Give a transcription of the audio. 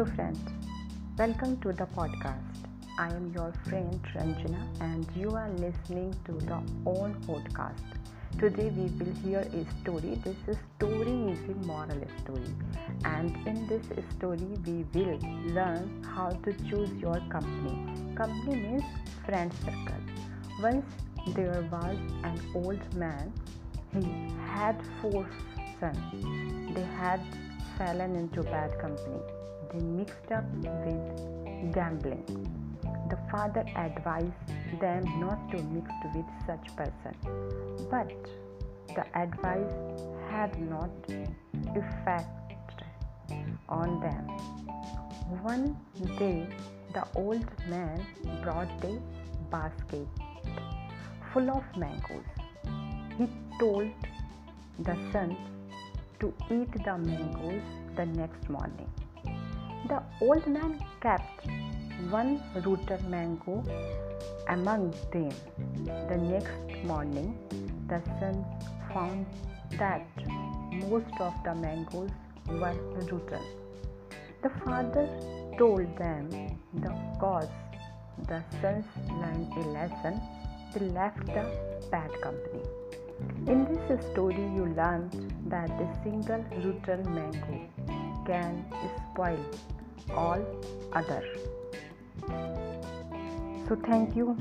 Hello friends, welcome to the podcast. I am your friend Ranjana and you are listening to the own podcast. Today we will hear a story. This story is a moral story and in this story we will learn how to choose your company. Company means friend circle. Once there was an old man. He had 4 sons. They had fallen into bad company. They mixed up with gambling. The father advised them not to mix with such person, but the advice had not effect on them. One day, the old man brought a basket full of mangoes. He told the son to eat the mangoes the next morning. The old man kept one rooted mango among them. The next morning, the son found that most of the mangoes were rooted. The father told them the cause. The sons learned a lesson. They left the bad company. In this story, you learned that a single rooted mango can spoil all others. So thank you.